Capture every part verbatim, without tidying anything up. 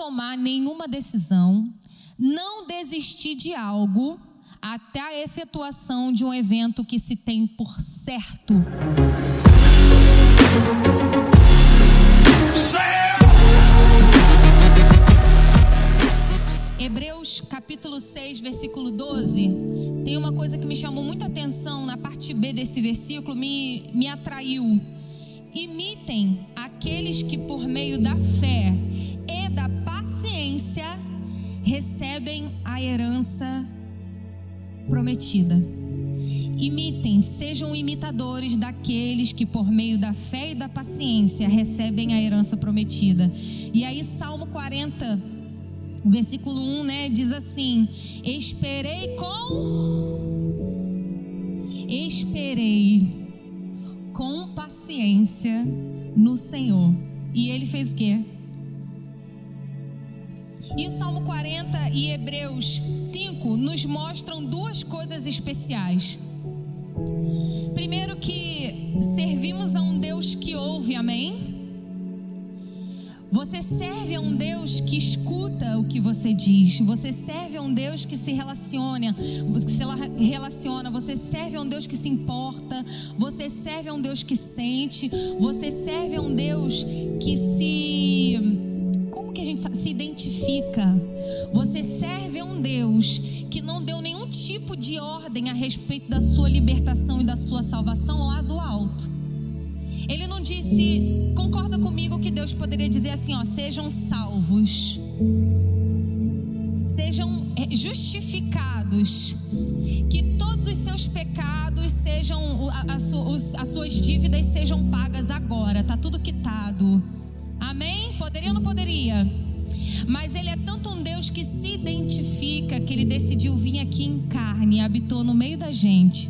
tomar nenhuma decisão, não desistir de algo até a efetuação de um evento que se tem por certo. Hebreus capítulo seis, versículo doze, tem uma coisa que me chamou muita atenção na parte B desse versículo, me, me atraiu. Imitem aqueles que por meio da fé e da paciência recebem a herança prometida. Imitem, sejam imitadores daqueles que por meio da fé e da paciência recebem a herança prometida. E aí Salmo quarenta, o versículo um, né, diz assim: Esperei com Esperei com paciência no Senhor. E ele fez o quê? E o Salmo quarenta e Hebreus cinco nos mostram duas coisas especiais. Primeiro, que servimos a um Deus que ouve, amém? Você serve a um Deus que escuta o que você diz. Você serve a um Deus que se relaciona, que se relaciona. Você serve a um Deus que se importa. Você serve a um Deus que sente. Você serve a um Deus que se... Como que a gente sabe? Se identifica. Você serve a um Deus que não deu nenhum tipo de ordem a respeito da sua libertação e da sua salvação lá do alto. Ele não disse, concorda comigo que Deus poderia dizer assim, ó, sejam salvos, sejam justificados, que todos os seus pecados sejam, a, a, as suas dívidas sejam pagas agora, tá tudo quitado, amém? Poderia ou não poderia? Mas ele é tanto um Deus que se identifica, que ele decidiu vir aqui em carne e habitou no meio da gente.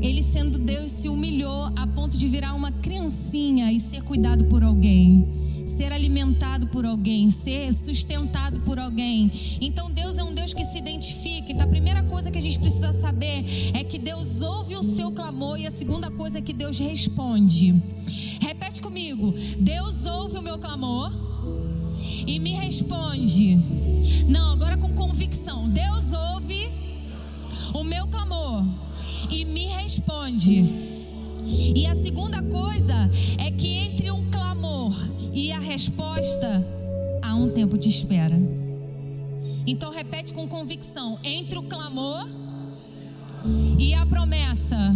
Ele, sendo Deus, se humilhou a ponto de virar uma criancinha e ser cuidado por alguém, ser alimentado por alguém, ser sustentado por alguém. Então Deus é um Deus que se identifica. Então a primeira coisa que a gente precisa saber é que Deus ouve o seu clamor, e a segunda coisa é que Deus responde. Repete comigo: Deus ouve o meu clamor e me responde. Não, agora com convicção. Deus ouve o meu clamor e me responde. E a segunda coisa é que entre um clamor e a resposta há um tempo de espera. Então repete com convicção: entre o clamor e a promessa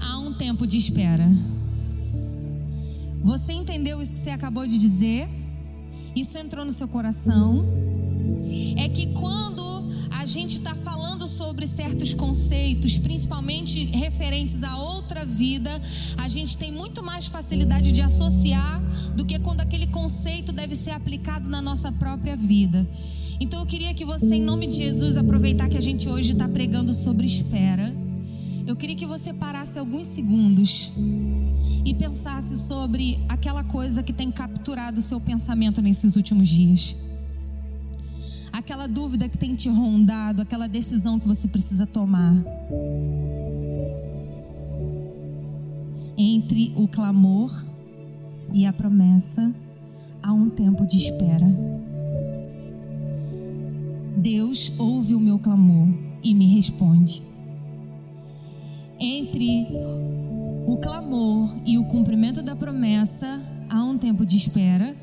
há um tempo de espera. Você entendeu isso que você acabou de dizer? Isso entrou no seu coração? É que quando a gente está falando sobre certos conceitos, principalmente referentes a outra vida, a gente tem muito mais facilidade de associar do que quando aquele conceito deve ser aplicado na nossa própria vida. Então eu queria que você, em nome de Jesus, aproveitar que a gente hoje está pregando sobre espera, eu queria que você parasse alguns segundos e pensasse sobre aquela coisa que tem capturado o seu pensamento nesses últimos dias, aquela dúvida que tem te rondado, aquela decisão que você precisa tomar. Entre o clamor e a promessa há um tempo de espera. Deus ouve o meu clamor e me responde. Entre o clamor e o cumprimento da promessa há um tempo de espera.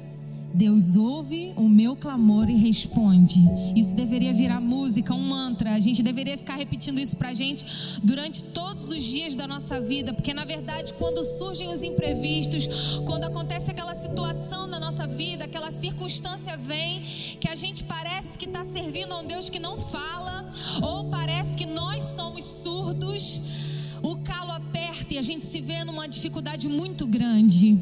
Deus ouve o meu clamor e responde. Isso deveria virar música, um mantra. A gente deveria ficar repetindo isso pra gente durante todos os dias da nossa vida, porque na verdade, quando surgem os imprevistos, quando acontece aquela situação na nossa vida, aquela circunstância vem, que a gente parece que está servindo a um Deus que não fala, ou parece que nós somos surdos, o calo aperta e a gente se vê numa dificuldade muito grande.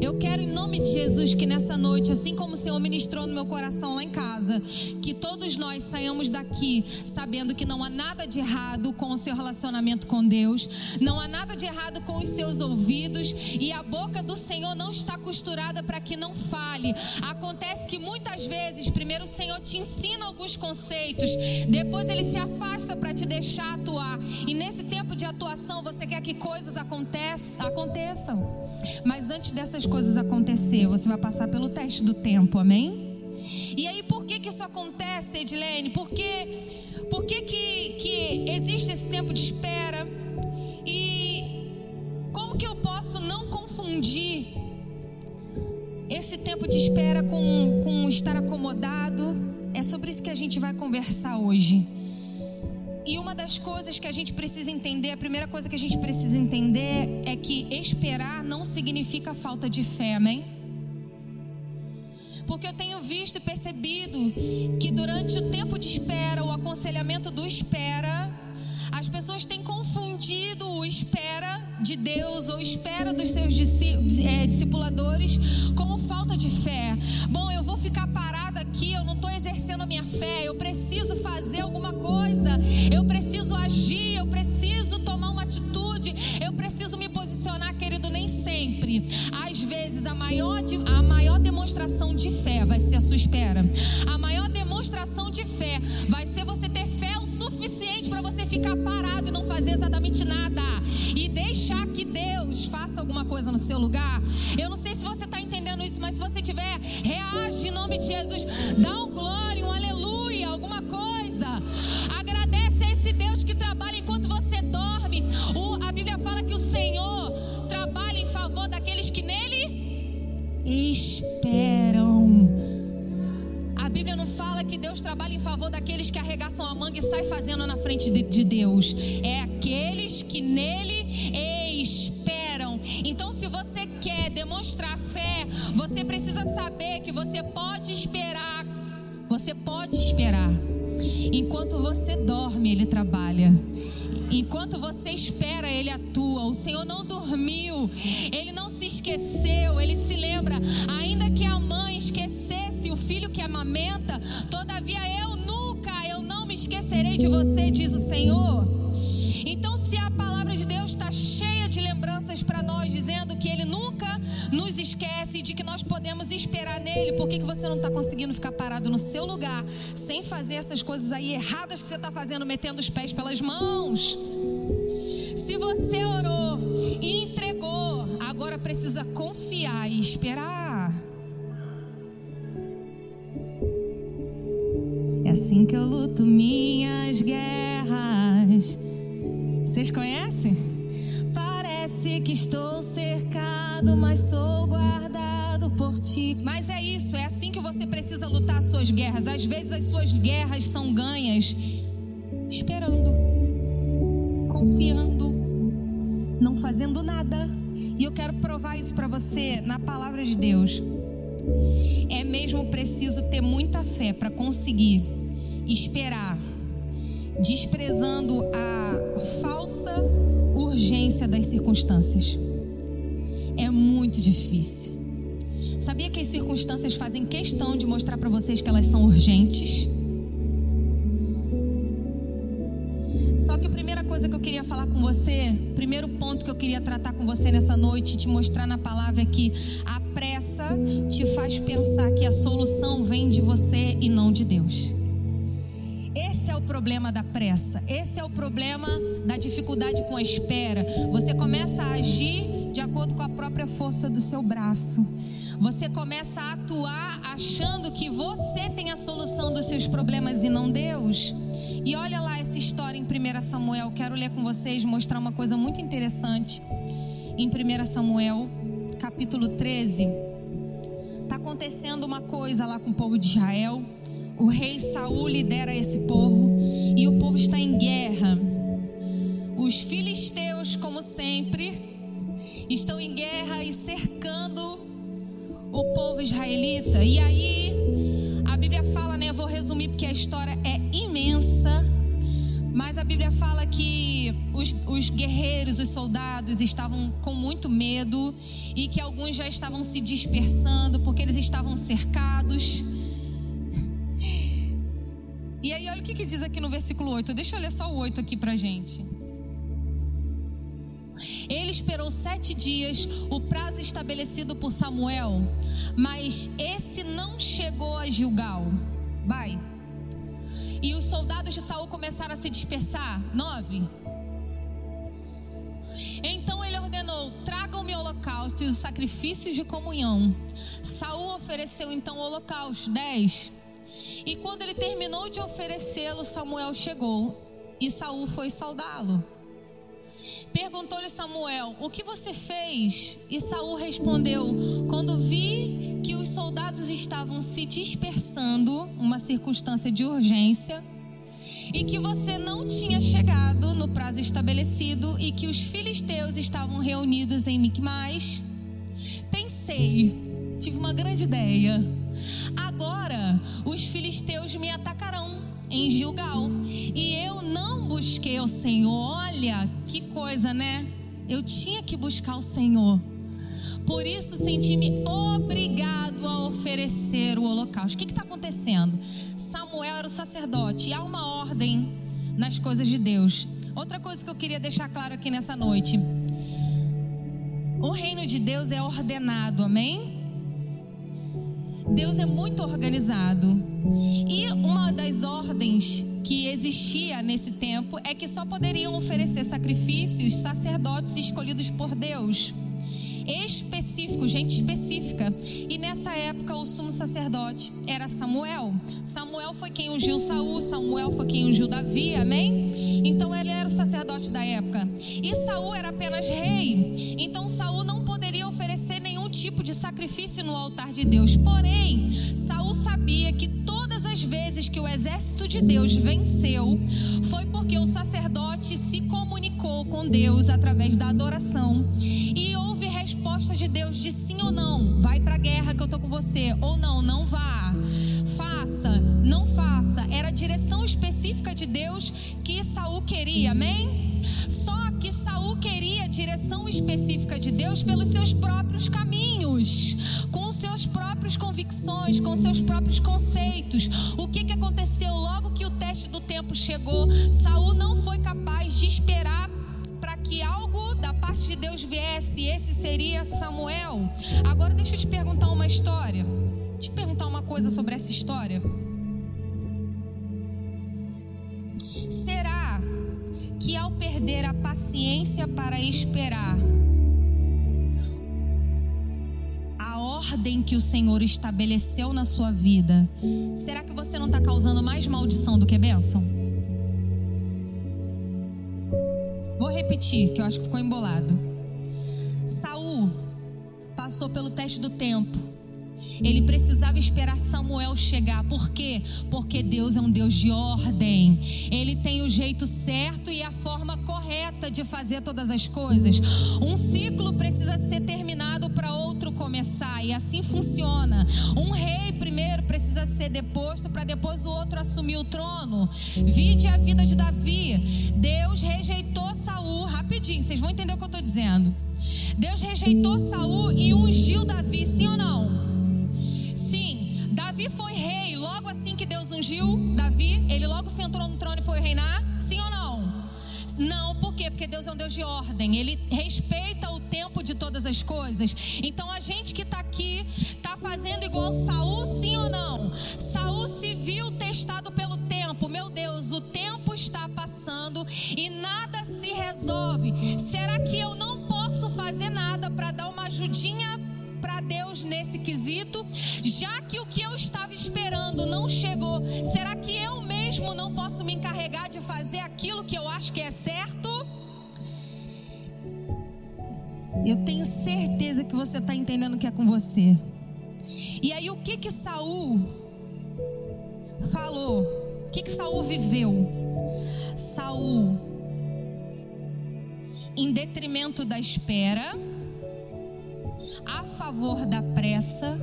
Eu quero, em nome de Jesus, que nessa noite, assim como o Senhor ministrou no meu coração lá em casa, que todos nós saiamos daqui sabendo que não há nada de errado com o seu relacionamento com Deus, não há nada de errado com os seus ouvidos, e a boca do Senhor não está costurada para que não fale. Acontece que muitas vezes, primeiro o Senhor te ensina alguns conceitos, depois ele se afasta para te deixar atuar, e nesse tempo de atuação você quer que coisas coisas aconteçam. Mas antes dessas coisas acontecer, você vai passar pelo teste do tempo, amém? E aí, por que que isso acontece, Edilene? Por que... Por que, que que existe esse tempo de espera? E como que eu posso não confundir esse tempo de espera com, com estar acomodado? É sobre isso que a gente vai conversar hoje. E uma das coisas que a gente precisa entender, a primeira coisa que a gente precisa entender é que esperar não significa falta de fé, amém? Porque eu tenho visto e percebido que durante o tempo de espera, o aconselhamento do espera, as pessoas têm confundido o espera de Deus ou espera dos seus discipuladores como falta de fé. Bom, eu vou ficar parada aqui, eu não estou exercendo a minha fé, eu preciso fazer alguma coisa, eu preciso agir, eu preciso tomar uma atitude, eu preciso me posicionar, querido, nem sempre. Às vezes a maior, a maior demonstração de fé vai ser a sua espera. A maior demonstração de fé vai ser você ter fé o suficiente para você ficar parado e não fazer exatamente nada e deixar que Deus faça alguma coisa no seu lugar. Eu não sei se você está entendendo isso, mas se você tiver, reage em nome de Jesus, dá um glória, um aleluia, alguma coisa, agradece a esse Deus que trabalha enquanto você dorme. O, a Bíblia fala que o Senhor trabalha em favor daqueles que nele esperam. A Bíblia não fala que Deus trabalha em favor daqueles que arregaçam a manga e saem fazendo na frente de, de Deus. É aqueles que nele esperam. Então, se você quer demonstrar fé, você precisa saber que você pode esperar. Você pode esperar. Enquanto você dorme, Ele trabalha. Enquanto você espera, Ele atua. O Senhor não dormiu, Ele não se esqueceu, Ele se lembra. Ainda que a mãe esquecesse o filho que amamenta, todavia eu nunca, eu não me esquecerei de você, diz o Senhor. Então, se a palavra de Deus está cheia de lembranças para nós, dizendo que Ele nunca nos esquece e de que nós podemos esperar nele, por que que você não está conseguindo ficar parado no seu lugar, sem fazer essas coisas aí erradas que você está fazendo, metendo os pés pelas mãos? Se você orou e entregou, agora precisa confiar e esperar. É assim que eu luto minhas guerras. Vocês conhecem? Parece que estou cercado, mas sou guardado por ti. Mas é isso, é assim que você precisa lutar as suas guerras. Às vezes as suas guerras são ganhas esperando, confiando, não fazendo nada. E eu quero provar isso para você na palavra de Deus. É mesmo preciso ter muita fé para conseguir esperar, desprezando a falsa urgência das circunstâncias. É muito difícil. Sabia que as circunstâncias fazem questão de mostrar para vocês que elas são urgentes? Só que a primeira coisa que eu queria falar com você, primeiro ponto que eu queria tratar com você nessa noite, te mostrar na palavra, é que a pressa te faz pensar que a solução vem de você e não de Deus. Esse é o problema da pressa, esse é o problema da dificuldade com a espera. Você começa a agir de acordo com a própria força do seu braço. Você começa a atuar achando que você tem a solução dos seus problemas e não Deus. E olha lá essa história em primeiro Samuel. Quero ler com vocês, mostrar uma coisa muito interessante. Em primeiro Samuel, capítulo treze. Está acontecendo uma coisa lá com o povo de Israel. O rei Saul lidera esse povo e o povo está em guerra. Os filisteus, como sempre, estão em guerra e cercando o povo israelita. E aí... a Bíblia fala, né, eu vou resumir porque a história é imensa, mas a Bíblia fala que os, os guerreiros, os soldados estavam com muito medo e que alguns já estavam se dispersando porque eles estavam cercados. E aí olha o que, que diz aqui no versículo oito, deixa eu ler só o oito aqui pra gente. Ele esperou sete dias, o prazo estabelecido por Samuel, mas esse não chegou a Gilgal. Vai. E os soldados de Saul começaram a se dispersar. Nove. Então voto e os sacrifícios de comunhão, Saul ofereceu então o holocausto, dez. E quando ele terminou de oferecê-lo, Samuel chegou e Saul foi saudá-lo. Perguntou-lhe Samuel: o que você fez? E Saul respondeu: quando vi que os soldados estavam se dispersando, uma circunstância de urgência, e que você não tinha chegado no prazo estabelecido, e que os filisteus estavam reunidos em Miquimás, pensei, tive uma grande ideia. Agora os filisteus me atacarão em Gilgal, e eu não busquei o Senhor. Olha que coisa, né? Eu tinha que buscar o Senhor, por isso senti-me obrigado a oferecer o holocausto. O que está acontecendo? Samuel era o sacerdote, e há uma ordem nas coisas de Deus. Outra coisa que eu queria deixar claro aqui nessa noite: o reino de Deus é ordenado, amém? Deus é muito organizado. E uma das ordens que existia nesse tempo é que só poderiam oferecer sacrifícios sacerdotes escolhidos por Deus, específico, gente específica. E nessa época o sumo sacerdote era Samuel. Samuel foi quem ungiu Saul, Samuel foi quem ungiu Davi, amém? Então ele era o sacerdote da época, e Saul era apenas rei. Então Saul não poderia oferecer nenhum tipo de sacrifício no altar de Deus. Porém, Saul sabia que todas as vezes que o exército de Deus venceu foi porque o sacerdote se comunicou com Deus através da adoração, e houve resposta de Deus de sim ou não. Vai pra guerra que eu tô com você, ou não, não vá, faça, não faça. Era a direção específica de Deus que Saul queria, amém? Só que Saul queria a direção específica de Deus pelos seus próprios caminhos, com seus próprios convicções, com seus próprios conceitos. O que que aconteceu? Logo que o teste do tempo chegou, Saul não foi capaz de esperar para que algo da parte de Deus viesse. Esse seria Samuel. Agora deixa eu te perguntar uma história, te perguntar uma coisa sobre essa história. Será que ao perder a paciência para esperar a ordem que o Senhor estabeleceu na sua vida, será que você não está causando mais maldição do que bênção? Vou repetir, que eu acho que ficou embolado. Saul passou pelo teste do tempo. Ele precisava esperar Samuel chegar. Por quê? Porque Deus é um Deus de ordem. Ele tem o jeito certo e a forma correta de fazer todas as coisas. Um ciclo precisa ser terminado para outro começar, e assim funciona. Um rei primeiro precisa ser deposto para depois o outro assumir o trono. Vide a vida de Davi. Deus rejeitou Saul, rapidinho, vocês vão entender o que eu estou dizendo. Deus rejeitou Saul e ungiu Davi, sim ou não? Sim, Davi foi rei. Logo assim que Deus ungiu Davi, ele logo sentou no trono e foi reinar, sim ou não? Não, por quê? Porque Deus é um Deus de ordem. Ele respeita o tempo de todas as coisas. Então a gente que está aqui está fazendo igual Saul, sim ou não? Saul se viu testado pelo tempo. Meu Deus, o tempo está passando e nada se resolve. Será que eu não posso fazer nada para dar uma ajudinha para Deus nesse quesito? Já que o que eu estava esperando não chegou, será que eu mesmo não posso me encarregar de fazer aquilo que eu acho que é certo? Eu tenho certeza que você está entendendo o que é com você. E aí o que que Saul falou? O que que Saul viveu? Saul, em detrimento da espera, a favor da pressa,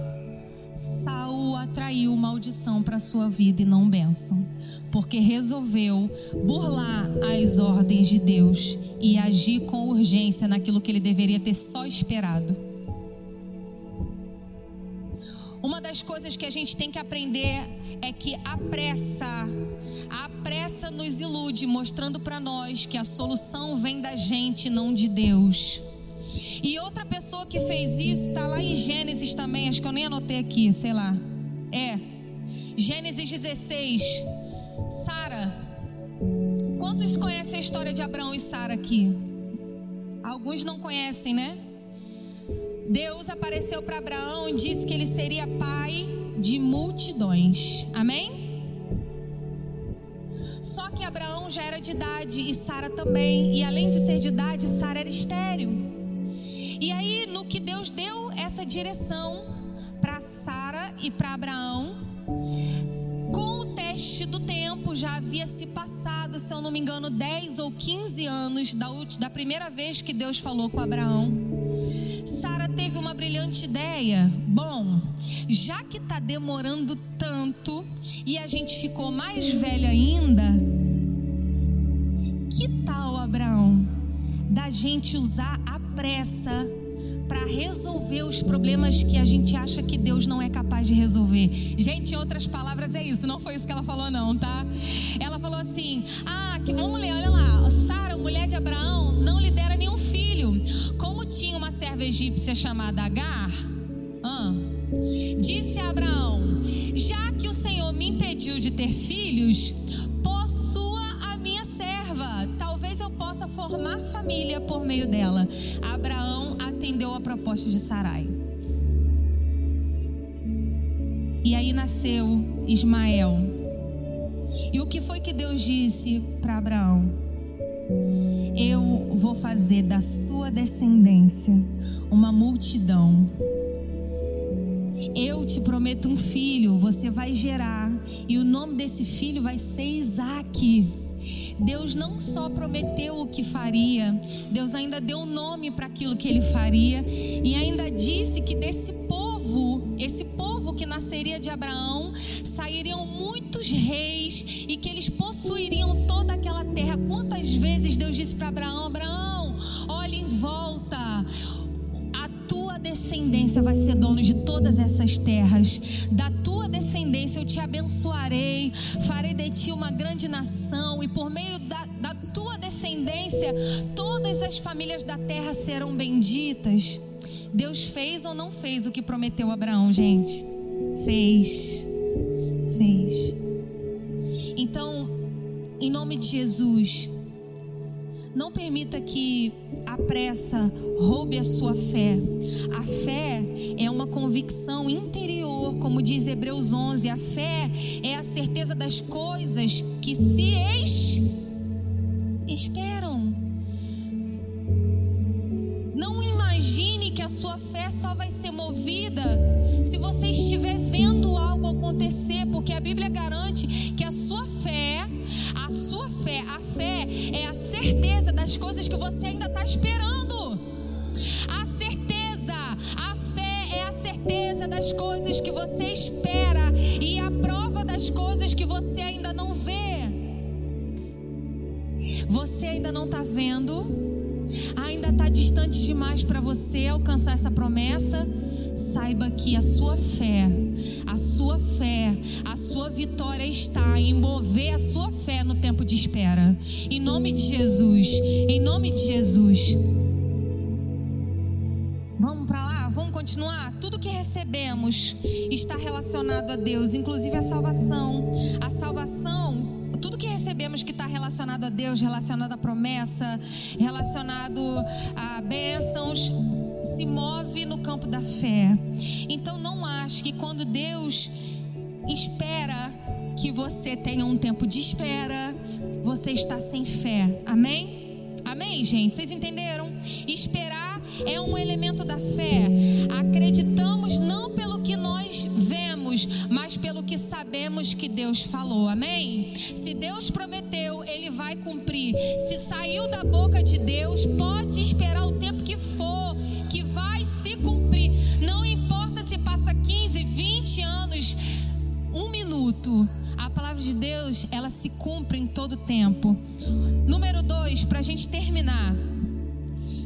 Saul atraiu maldição para sua vida e não bênção, porque resolveu burlar as ordens de Deus e agir com urgência naquilo que ele deveria ter só esperado. Uma das coisas que a gente tem que aprender é que a pressa, a pressa nos ilude, mostrando para nós que a solução vem da gente, não de Deus. E outra pessoa que fez isso está lá em Gênesis também, acho que eu nem anotei aqui, sei lá. É, Gênesis dezesseis, Sara. Quantos conhecem a história de Abraão e Sara aqui? Alguns não conhecem, né? Deus apareceu para Abraão e disse que ele seria pai de multidões. Amém? Só que Abraão já era de idade e Sara também. E além de ser de idade, Sara era estéril. E aí, no que Deus deu essa direção para Sara e para Abraão, com o teste do tempo, já havia se passado, se eu não me engano, dez ou quinze anos da, da primeira vez que Deus falou com Abraão. Sara teve uma brilhante ideia. Bom, já que está demorando tanto e a gente ficou mais velha ainda, que tal, Abraão, da gente usar a pressa para resolver os problemas que a gente acha que Deus não é capaz de resolver? Gente, em outras palavras é isso, não foi isso que ela falou não, tá? Ela falou assim, ah, que, vamos ler, olha lá, Sara, mulher de Abraão, não lhe dera nenhum filho. Como tinha uma serva egípcia chamada Agar, ah, disse a Abraão, já que o Senhor me impediu de ter filhos, possua a minha serva, talvez eu possa formar família por meio dela. Abraão atendeu a proposta de Sarai. E aí nasceu Ismael. E o que foi que Deus disse para Abraão? Eu vou fazer da sua descendência uma multidão. Eu te prometo um filho, você vai gerar, e o nome desse filho vai ser Isaque. Deus não só prometeu o que faria, Deus ainda deu um nome para aquilo que ele faria, e ainda disse que desse povo, esse povo que nasceria de Abraão, sairiam muitos reis e que eles possuiriam toda aquela terra. Quantas vezes Deus disse para Abraão, Abraão, olha em volta, tua descendência vai ser dono de todas essas terras. Da tua descendência eu te abençoarei, farei de ti uma grande nação, e por meio da, da tua descendência todas as famílias da terra serão benditas. Deus fez ou não fez o que prometeu a Abraão, gente? Fez. Fez. Então, em nome de Jesus, não permita que a pressa roube a sua fé. A fé é uma convicção interior, como diz Hebreus onze. A fé é a certeza das coisas que se esperam. Não imagine que a sua fé só vai ser movida se você estiver vendo algo acontecer, porque a Bíblia garante que a sua fé... A sua fé, a fé é a certeza das coisas que você ainda está esperando. A certeza, a fé é a certeza das coisas que você espera e a prova das coisas que você ainda não vê. Você ainda não está vendo, ainda está distante demais para você alcançar essa promessa. Saiba que a sua fé, a sua fé, a sua vitória está em mover a sua fé no tempo de espera. Em nome de Jesus, em nome de Jesus. Vamos para lá, vamos continuar. Tudo que recebemos está relacionado a Deus, inclusive a salvação. A salvação... Tudo que recebemos que está relacionado a Deus, relacionado à promessa, relacionado a bênçãos, se move no campo da fé. Então não ache que quando Deus espera que você tenha um tempo de espera, você está sem fé. Amém? Amém, gente? Vocês entenderam? Esperar é um elemento da fé. Acreditamos não pelo que nós vemos, mas pelo que sabemos que Deus falou. Amém? Se Deus prometeu, Ele vai cumprir. Se saiu da boca de Deus, pode esperar o tempo que for, que vai se cumprir. Não importa se passa quinze, vinte anos, um minuto. A palavra de Deus, ela se cumpre em todo tempo. Número dois, para a gente terminar.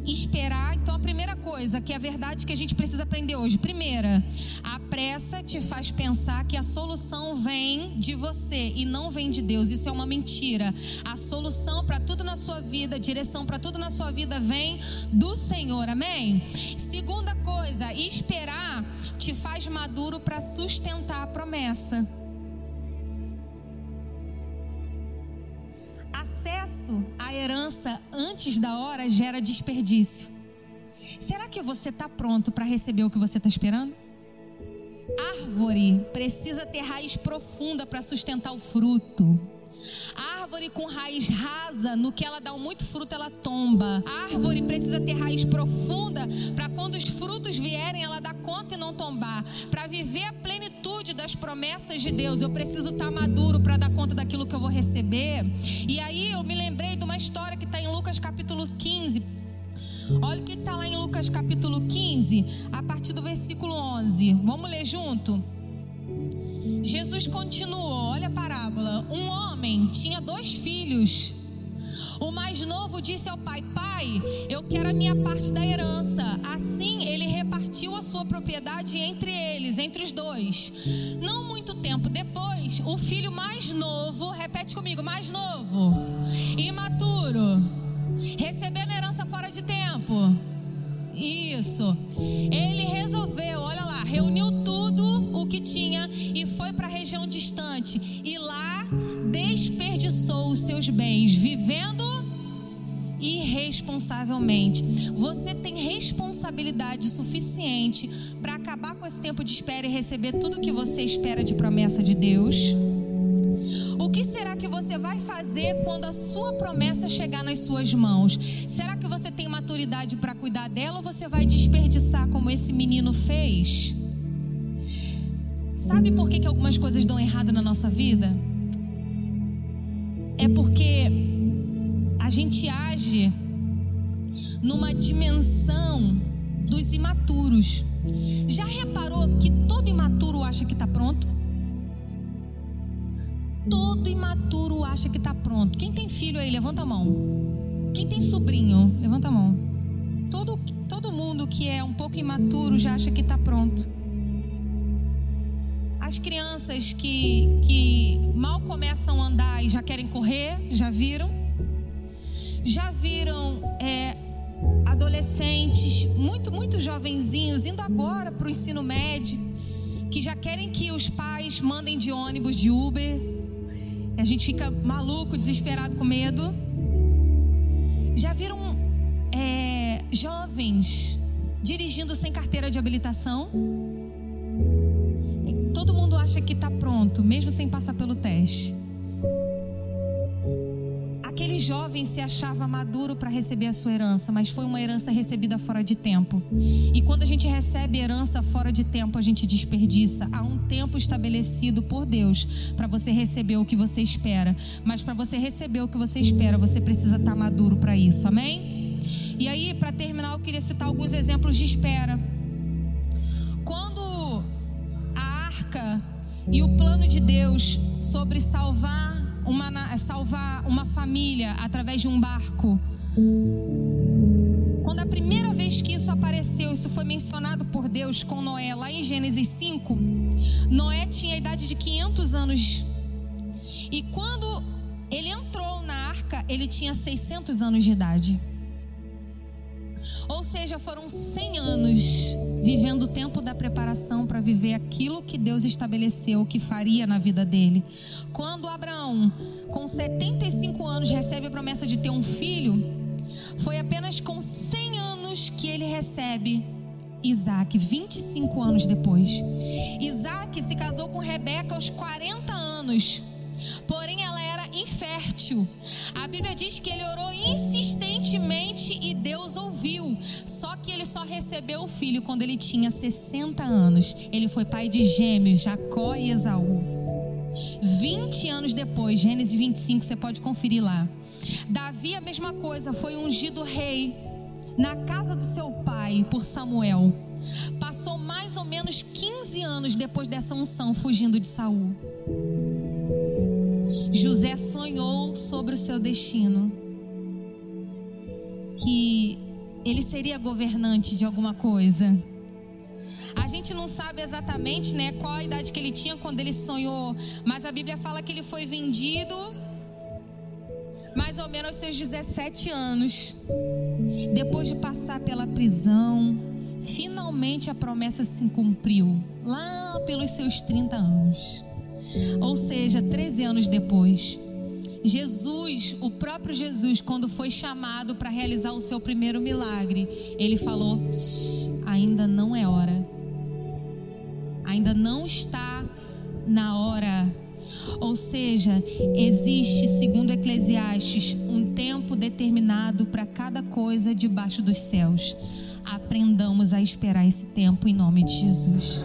Esperar, então a primeira coisa que é a verdade que a gente precisa aprender hoje. Primeira, a pressa te faz pensar que a solução vem de você e não vem de Deus. Isso é uma mentira. A solução para tudo na sua vida, a direção para tudo na sua vida vem do Senhor, amém? Segunda coisa, esperar te faz maduro para sustentar a promessa. Acesso à herança antes da hora gera desperdício. Será que você está pronto para receber o que você está esperando? Árvore precisa ter raiz profunda para sustentar o fruto. Árvore com raiz rasa, no que ela dá muito fruto, ela tomba. Árvore precisa ter raiz profunda para quando os frutos vierem, ela dar conta e não tombar. Para viver a plenitude das promessas de Deus, eu preciso estar maduro para dar conta daquilo que eu vou receber. E aí eu me lembrei de uma história que está em Lucas capítulo quinze. Olha o que está lá em Lucas capítulo quinze, a partir do versículo onze. Vamos ler junto? Jesus continuou, olha a parábola. Um homem tinha dois filhos. O mais novo disse ao pai: Pai, eu quero a minha parte da herança. Assim ele repartiu a sua propriedade entre eles, entre os dois. Não muito tempo depois, o filho mais novo, repete comigo, mais novo, imaturo, recebendo a herança fora de tempo. Isso. Ele resolveu, olha lá, reuniu tudo o que tinha e foi para a região distante. E lá desperdiçou os seus bens, vivendo irresponsavelmente. Você tem responsabilidade suficiente para acabar com esse tempo de espera e receber tudo o que você espera de promessa de Deus? O que será que você vai fazer quando a sua promessa chegar nas suas mãos? Será que você tem maturidade para cuidar dela ou você vai desperdiçar como esse menino fez? Sabe por que, que algumas coisas dão errado na nossa vida? É porque a gente age numa dimensão dos imaturos. Já reparou que todo imaturo acha que está pronto? Todo imaturo acha que está pronto. Quem tem filho aí, levanta a mão. Quem tem sobrinho, levanta a mão. Todo, todo mundo que é um pouco imaturo já acha que está pronto. As crianças que, que mal começam a andar e já querem correr, já viram? Já viram é, adolescentes, muito, muito jovenzinhos, indo agora para o ensino médio, que já querem que os pais mandem de ônibus, de Uber. A gente fica maluco, desesperado, com medo. Já viram é, jovens dirigindo sem carteira de habilitação? Todo mundo acha que está pronto, mesmo sem passar pelo teste. Aquele jovem se achava maduro para receber a sua herança, mas foi uma herança recebida fora de tempo. E quando a gente recebe herança fora de tempo, a gente desperdiça. Há um tempo estabelecido por Deus para você receber o que você espera. Mas para você receber o que você espera, você precisa estar maduro para isso, amém? E aí, para terminar, eu queria citar alguns exemplos de espera. Quando a arca e o plano de Deus sobre salvar Uma, salvar uma família através de um barco, quando a primeira vez que isso apareceu, isso foi mencionado por Deus com Noé lá em Gênesis cinco, Noé tinha a idade de quinhentos anos, e quando ele entrou na arca ele tinha seiscentos anos de idade, ou seja, foram cem anos vivendo o tempo da preparação para viver aquilo que Deus estabeleceu que faria na vida dele. Quando Abraão, com setenta e cinco anos, recebe a promessa de ter um filho, foi apenas com cem anos que ele recebe Isaque, vinte e cinco anos depois. Isaque se casou com Rebeca aos quarenta anos, porém ela era infértil. A Bíblia diz que ele orou insistentemente e Deus ouviu. Só que ele só recebeu o filho quando ele tinha sessenta anos. Ele foi pai de gêmeos, Jacó e Esaú. vinte anos depois, Gênesis vinte e cinco, você pode conferir lá. Davi, a mesma coisa, foi ungido rei na casa do seu pai por Samuel. Passou mais ou menos quinze anos depois dessa unção, fugindo de Saul. José sonhou sobre o seu destino, que ele seria governante de alguma coisa. A gente não sabe exatamente, né, qual a idade que ele tinha quando ele sonhou, mas a Bíblia fala que ele foi vendido mais ou menos aos seus dezessete anos. Depois de passar pela prisão, finalmente a promessa se cumpriu, lá pelos seus trinta anos. Ou seja, treze anos depois. Jesus, o próprio Jesus, quando foi chamado para realizar o seu primeiro milagre, ele falou: ainda não é hora, ainda não está na hora. Ou seja, existe, segundo Eclesiastes, um tempo determinado para cada coisa debaixo dos céus. Aprendamos a esperar esse tempo em nome de Jesus.